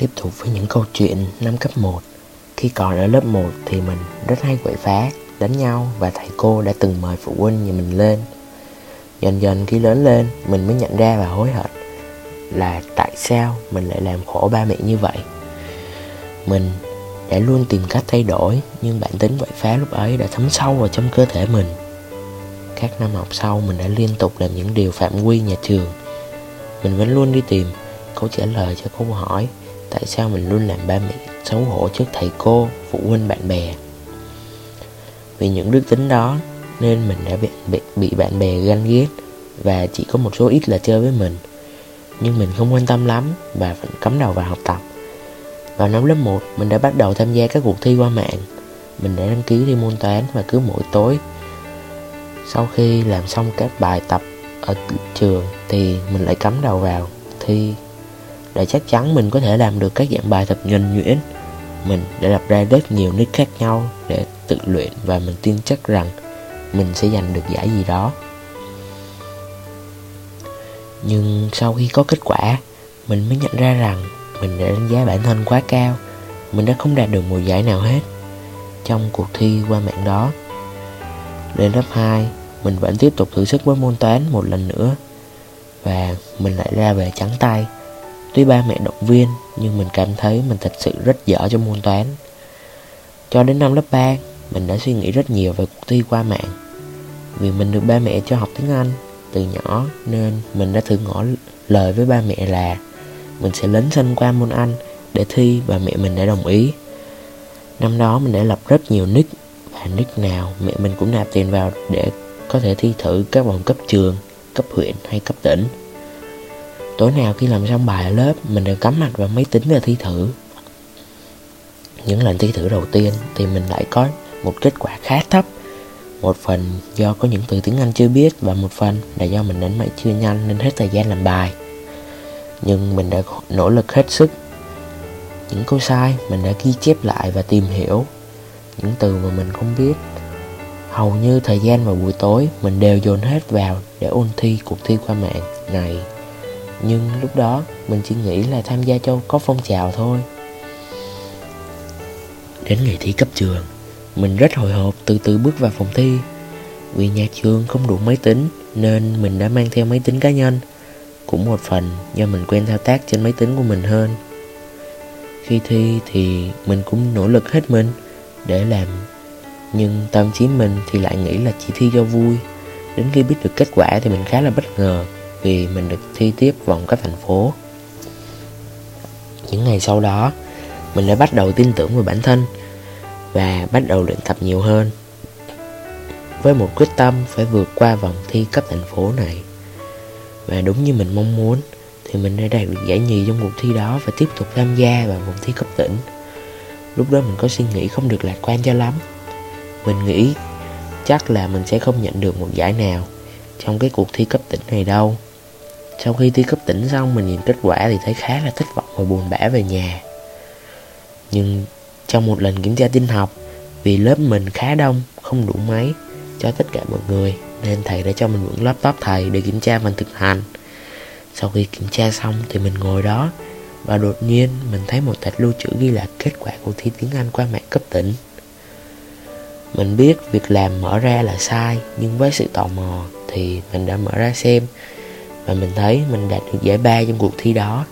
Tiếp tục với những câu chuyện năm cấp 1. Khi còn ở lớp 1 thì mình rất hay quậy phá, đánh nhau và thầy cô đã từng mời phụ huynh nhà mình lên. Dần dần khi lớn lên, mình mới nhận ra và hối hận là tại sao mình lại làm khổ ba mẹ như vậy. Mình đã luôn tìm cách thay đổi, nhưng bản tính quậy phá lúc ấy đã thấm sâu vào trong cơ thể mình. Các năm học sau, mình đã liên tục làm những điều phạm quy nhà trường. Mình vẫn luôn đi tìm câu trả lời cho câu hỏi tại sao mình luôn làm ba mẹ xấu hổ trước thầy cô, phụ huynh, bạn bè. Vì những đức tính đó nên mình đã bị bạn bè ganh ghét, và chỉ có một số ít là chơi với mình. Nhưng mình không quan tâm lắm và vẫn cắm đầu vào học tập. Vào năm lớp 1, mình đã bắt đầu tham gia các cuộc thi qua mạng. Mình đã đăng ký thi môn toán và cứ mỗi tối sau khi làm xong các bài tập ở trường thì mình lại cắm đầu vào thi để chắc chắn mình có thể làm được các dạng bài thật nhuần nhuyễn. Mình đã lập ra rất nhiều nick khác nhau để tự luyện, và mình tin chắc rằng mình sẽ giành được giải gì đó. Nhưng sau khi có kết quả, mình mới nhận ra rằng mình đã đánh giá bản thân quá cao. Mình đã không đạt được một giải nào hết trong cuộc thi qua mạng đó. Lên lớp 2, mình vẫn tiếp tục thử sức với môn toán một lần nữa, và mình lại ra về trắng tay. Tuy ba mẹ động viên, nhưng mình cảm thấy mình thật sự rất dở trong môn toán. Cho đến năm lớp 3, mình đã suy nghĩ rất nhiều về cuộc thi qua mạng. Vì mình được ba mẹ cho học tiếng Anh từ nhỏ, nên mình đã thử ngỏ lời với ba mẹ là mình sẽ lấn sân qua môn Anh để thi, và mẹ mình đã đồng ý. Năm đó mình đã lập rất nhiều nick, và nick nào mẹ mình cũng nạp tiền vào để có thể thi thử các vòng cấp trường, cấp huyện hay cấp tỉnh. Tối nào khi làm xong bài ở lớp, mình đều cắm mặt vào máy tính và thi thử. Những lần thi thử đầu tiên thì mình lại có một kết quả khá thấp. Một phần do có những từ tiếng Anh chưa biết, và một phần là do mình đánh máy chưa nhanh nên hết thời gian làm bài. Nhưng mình đã nỗ lực hết sức. Những câu sai mình đã ghi chép lại và tìm hiểu. Những từ mà mình không biết, hầu như thời gian vào buổi tối mình đều dồn hết vào để ôn thi cuộc thi qua mạng này. Nhưng lúc đó mình chỉ nghĩ là tham gia cho có phong trào thôi. Đến ngày thi cấp trường, mình rất hồi hộp từ từ bước vào phòng thi. Vì nhà trường không đủ máy tính nên mình đã mang theo máy tính cá nhân. Cũng một phần do mình quen thao tác trên máy tính của mình hơn. Khi thi thì mình cũng nỗ lực hết mình để làm, nhưng tâm trí mình thì lại nghĩ là chỉ thi cho vui. Đến khi biết được kết quả thì mình khá là bất ngờ, vì mình được thi tiếp vòng cấp thành phố. Những ngày sau đó, mình đã bắt đầu tin tưởng vào bản thân và bắt đầu luyện tập nhiều hơn, với một quyết tâm phải vượt qua vòng thi cấp thành phố này. Và đúng như mình mong muốn thì mình đã đạt được giải nhì trong cuộc thi đó, và tiếp tục tham gia vào vòng thi cấp tỉnh. Lúc đó mình có suy nghĩ không được lạc quan cho lắm. Mình nghĩ chắc là mình sẽ không nhận được một giải nào trong cái cuộc thi cấp tỉnh này đâu. Sau khi thi cấp tỉnh xong, mình nhìn kết quả thì thấy khá là thất vọng và buồn bã về nhà. Nhưng trong một lần kiểm tra tin học, vì lớp mình khá đông, không đủ máy cho tất cả mọi người, nên thầy đã cho mình mượn laptop thầy để kiểm tra phần thực hành. Sau khi kiểm tra xong thì mình ngồi đó, và đột nhiên mình thấy một tệp lưu trữ ghi lại kết quả cuộc thi tiếng Anh qua mạng cấp tỉnh. Mình biết việc làm mở ra là sai, nhưng với sự tò mò thì mình đã mở ra xem, và mình thấy mình đạt được giải 3 trong cuộc thi đó.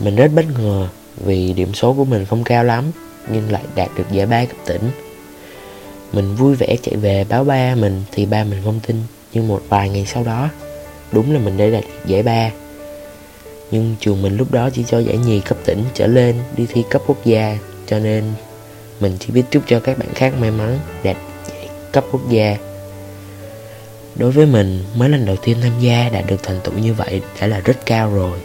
Mình rất bất ngờ vì điểm số của mình không cao lắm, nhưng lại đạt được giải 3 cấp tỉnh. Mình vui vẻ chạy về báo ba mình thì ba mình không tin, nhưng một vài ngày sau đó, đúng là mình đã đạt được giải 3. Nhưng trường mình lúc đó chỉ cho giải nhì cấp tỉnh trở lên đi thi cấp quốc gia, cho nên mình chỉ biết chúc cho các bạn khác may mắn đạt giải cấp quốc gia. Đối với mình, mới lần đầu tiên tham gia đạt được thành tựu như vậy đã là rất cao rồi.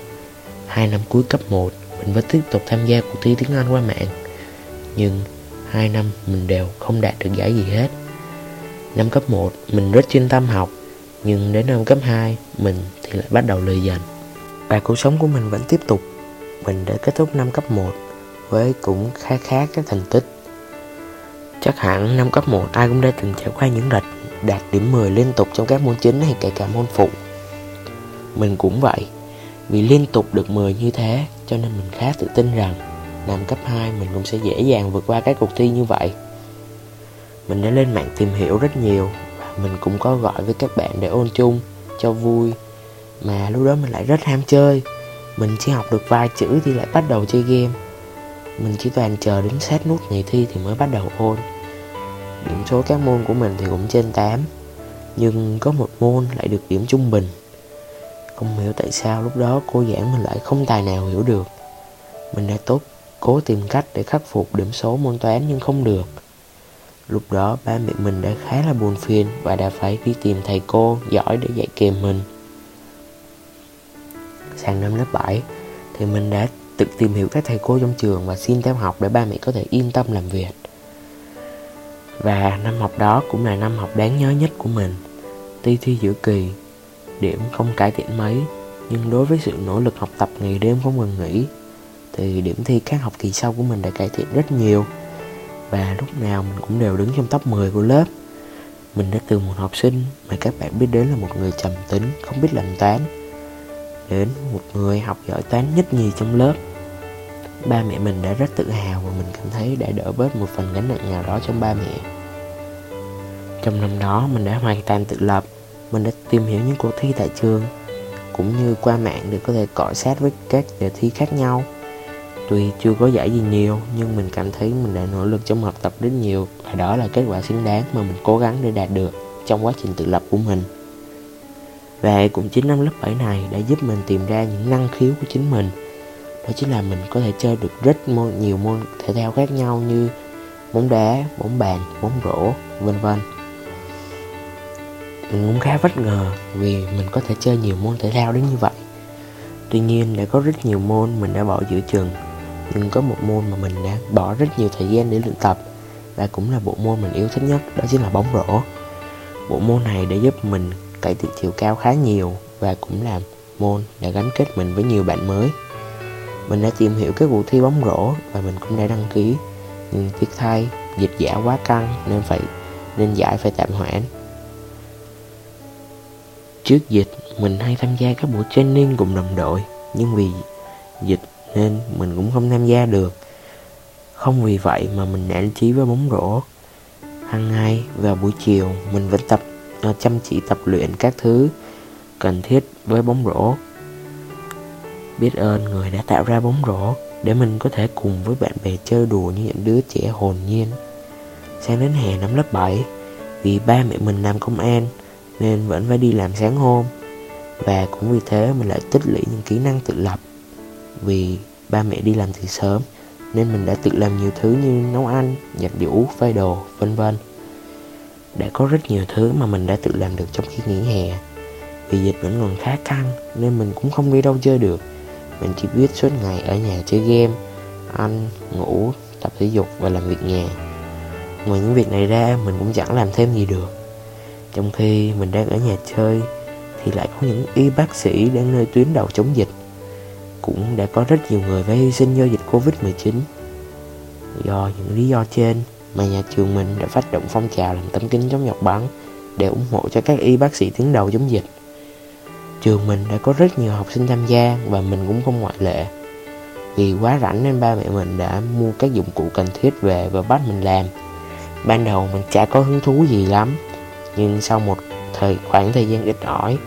2 năm cuối cấp 1, mình vẫn tiếp tục tham gia cuộc thi tiếng Anh qua mạng. Nhưng 2 năm mình đều không đạt được giải gì hết. Năm cấp 1, mình rất chuyên tâm học. Nhưng đến năm cấp 2, mình thì lại bắt đầu lười dần. Và cuộc sống của mình vẫn tiếp tục. Mình đã kết thúc năm cấp 1 với cũng khá các thành tích. Chắc hẳn năm cấp 1 ai cũng đã từng trải qua những đợt đạt điểm 10 liên tục trong các môn chính hay kể cả môn phụ. Mình cũng vậy. Vì liên tục được 10 như thế Cho nên mình khá tự tin rằng năm cấp 2 mình cũng sẽ dễ dàng vượt qua các cuộc thi như vậy. Mình đã lên mạng tìm hiểu rất nhiều, mình cũng có gọi với các bạn để ôn chung cho vui. Mà lúc đó mình lại rất ham chơi. Mình chỉ học được vài chữ thì lại bắt đầu chơi game. Mình chỉ toàn chờ đến sát nút ngày thi thì mới bắt đầu ôn. Điểm số các môn của mình thì cũng trên 8, nhưng có một môn lại được điểm trung bình. Không hiểu tại sao lúc đó cô giảng mình lại không tài nào hiểu được. Mình đã cố tìm cách để khắc phục điểm số môn toán nhưng không được. Lúc đó ba mẹ mình đã khá là buồn phiền và đã phải đi tìm thầy cô giỏi để dạy kèm mình. Sang năm lớp 7 thì mình đã tự tìm hiểu các thầy cô trong trường và xin theo học để ba mẹ có thể yên tâm làm việc. Và năm học đó cũng là năm học đáng nhớ nhất của mình. Tuy thi giữa kỳ, điểm không cải thiện mấy, nhưng đối với sự nỗ lực học tập ngày đêm không ngừng nghỉ thì điểm thi các học kỳ sau của mình đã cải thiện rất nhiều. Và lúc nào mình cũng đều đứng trong top 10 của lớp. Mình đã từ một học sinh mà các bạn biết đến là một người trầm tính, không biết làm toán, đến một người học giỏi toán nhất nhì trong lớp. Ba mẹ mình đã rất tự hào và mình cảm thấy đã đỡ bớt một phần gánh nặng nào đó trong ba mẹ. Trong năm đó mình đã hoàn toàn tự lập. Mình đã tìm hiểu những cuộc thi tại trường cũng như qua mạng để có thể cọ sát với các đề thi khác nhau. Tuy chưa có giải gì nhiều nhưng mình cảm thấy mình đã nỗ lực trong học tập rất nhiều, và đó là kết quả xứng đáng mà mình cố gắng để đạt được trong quá trình tự lập của mình. Và cũng chính năm lớp 7 này đã giúp mình tìm ra những năng khiếu của chính mình. Đó chính là mình có thể chơi được rất nhiều môn thể thao khác nhau như bóng đá, bóng bàn, bóng rổ, v.v. Mình cũng khá bất ngờ vì mình có thể chơi nhiều môn thể thao đến như vậy. Tuy nhiên đã có rất nhiều môn mình đã bỏ giữa chừng, nhưng có một môn mà mình đã bỏ rất nhiều thời gian để luyện tập và cũng là bộ môn mình yêu thích nhất, đó chính là bóng rổ. Bộ môn này đã giúp mình cải thiện chiều cao khá nhiều và cũng là môn đã gắn kết mình với nhiều bạn mới. Mình đã tìm hiểu các cuộc thi bóng rổ và mình cũng đã đăng ký, nhưng tiếc thay dịch giả quá căng nên giải phải tạm hoãn. Trước dịch, mình hay tham gia các buổi training cùng đồng đội, nhưng vì dịch nên mình cũng không tham gia được. Không vì vậy mà mình nản chí với bóng rổ. Hằng ngày vào buổi chiều mình vẫn chăm chỉ tập luyện các thứ cần thiết với bóng rổ. Biết ơn người đã tạo ra bóng rổ để mình có thể cùng với bạn bè chơi đùa như những đứa trẻ hồn nhiên. Sang đến hè năm lớp 7, vì ba mẹ mình làm công an nên vẫn phải đi làm sáng hôm, và cũng vì thế mình lại tích lũy những kỹ năng tự lập. Vì ba mẹ đi làm từ sớm nên mình đã tự làm nhiều thứ như nấu ăn, giặt giũ, phơi đồ, v.v. Đã có rất nhiều thứ mà mình đã tự làm được trong khi nghỉ hè. Vì dịch vẫn còn khá căng nên mình cũng không đi đâu chơi được. Mình chỉ biết suốt ngày ở nhà chơi game, ăn, ngủ, tập thể dục và làm việc nhà. Ngoài những việc này ra mình cũng chẳng làm thêm gì được. Trong khi mình đang ở nhà chơi thì lại có những y bác sĩ đang nơi tuyến đầu chống dịch. Cũng đã có rất nhiều người phải hy sinh do dịch Covid-19. Do những lý do trên mà nhà trường mình đã phát động phong trào làm tấm kính chống giọt bắn để ủng hộ cho các y bác sĩ tuyến đầu chống dịch. Trường mình đã có rất nhiều học sinh tham gia và mình cũng không ngoại lệ. Vì quá rảnh nên ba mẹ mình đã mua các dụng cụ cần thiết về và bắt mình làm. Ban đầu mình chả có hứng thú gì lắm, nhưng sau một khoảng thời gian ít ỏi,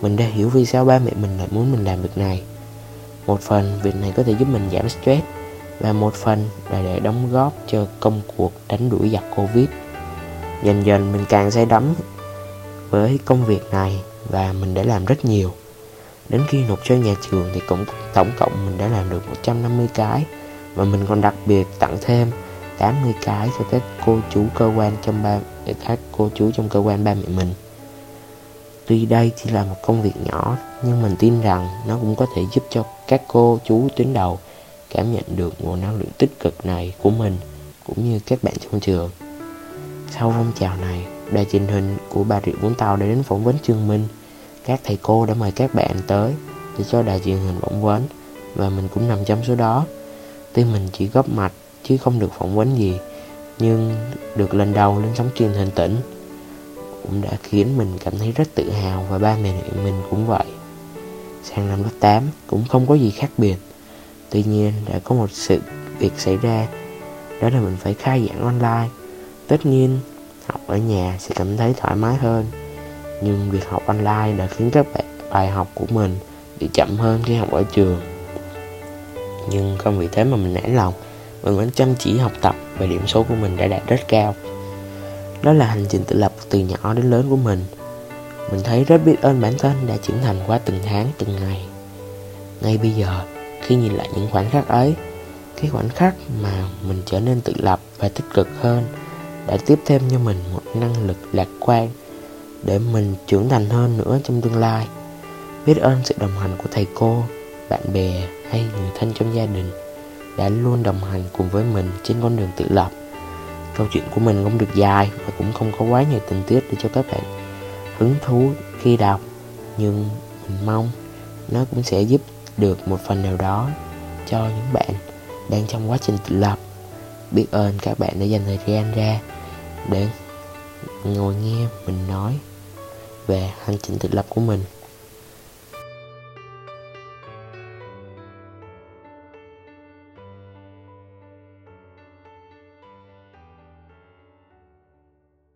mình đã hiểu vì sao ba mẹ mình lại muốn mình làm việc này. Một phần việc này có thể giúp mình giảm stress, và một phần là để đóng góp cho công cuộc đánh đuổi giặc Covid. Dần dần mình càng say đắm với công việc này và mình đã làm rất nhiều. Đến khi nộp cho nhà trường thì tổng cộng mình đã làm được 150 cái, và mình còn đặc biệt tặng thêm 80 cái cho các cô chú trong cơ quan ba mẹ mình. Tuy đây chỉ là một công việc nhỏ nhưng mình tin rằng nó cũng có thể giúp cho các cô chú tuyến đầu cảm nhận được nguồn năng lượng tích cực này của mình cũng như các bạn trong trường. Sau phong trào này, đài truyền hình của Bà Rịa Vũng Tàu đã đến phỏng vấn trường mình. Các thầy cô đã mời các bạn tới để cho đài truyền hình phỏng vấn và mình cũng nằm trong số đó. Tuy mình chỉ góp mặt chứ không được phỏng vấn gì, nhưng được lần đầu lên sóng truyền hình tỉnh cũng đã khiến mình cảm thấy rất tự hào, và ba mẹ mình cũng vậy. Sang năm lớp 8 cũng không có gì khác biệt. Tuy nhiên, đã có một sự việc xảy ra, đó là mình phải khai giảng online. Tất nhiên, học ở nhà sẽ cảm thấy thoải mái hơn, nhưng việc học online đã khiến các bài học của mình bị chậm hơn khi học ở trường. Nhưng không vì thế mà mình nản lòng, mình vẫn chăm chỉ học tập và điểm số của mình đã đạt rất cao. Đó là hành trình tự lập từ nhỏ đến lớn của mình. Mình thấy rất biết ơn bản thân đã trưởng thành qua từng tháng, từng ngày. Ngay bây giờ, khi nhìn lại những khoảnh khắc ấy, cái khoảnh khắc mà mình trở nên tự lập và tích cực hơn đã tiếp thêm cho mình một năng lực lạc quan để mình trưởng thành hơn nữa trong tương lai. Biết ơn sự đồng hành của thầy cô, bạn bè hay người thân trong gia đình đã luôn đồng hành cùng với mình trên con đường tự lập. Câu chuyện của mình không được dài và cũng không có quá nhiều tình tiết để cho các bạn hứng thú khi đọc, nhưng mình mong nó cũng sẽ giúp được một phần nào đó cho những bạn đang trong quá trình tự lập. Biết ơn các bạn đã dành thời gian ra để ngồi nghe mình nói về hành trình tự lập của mình.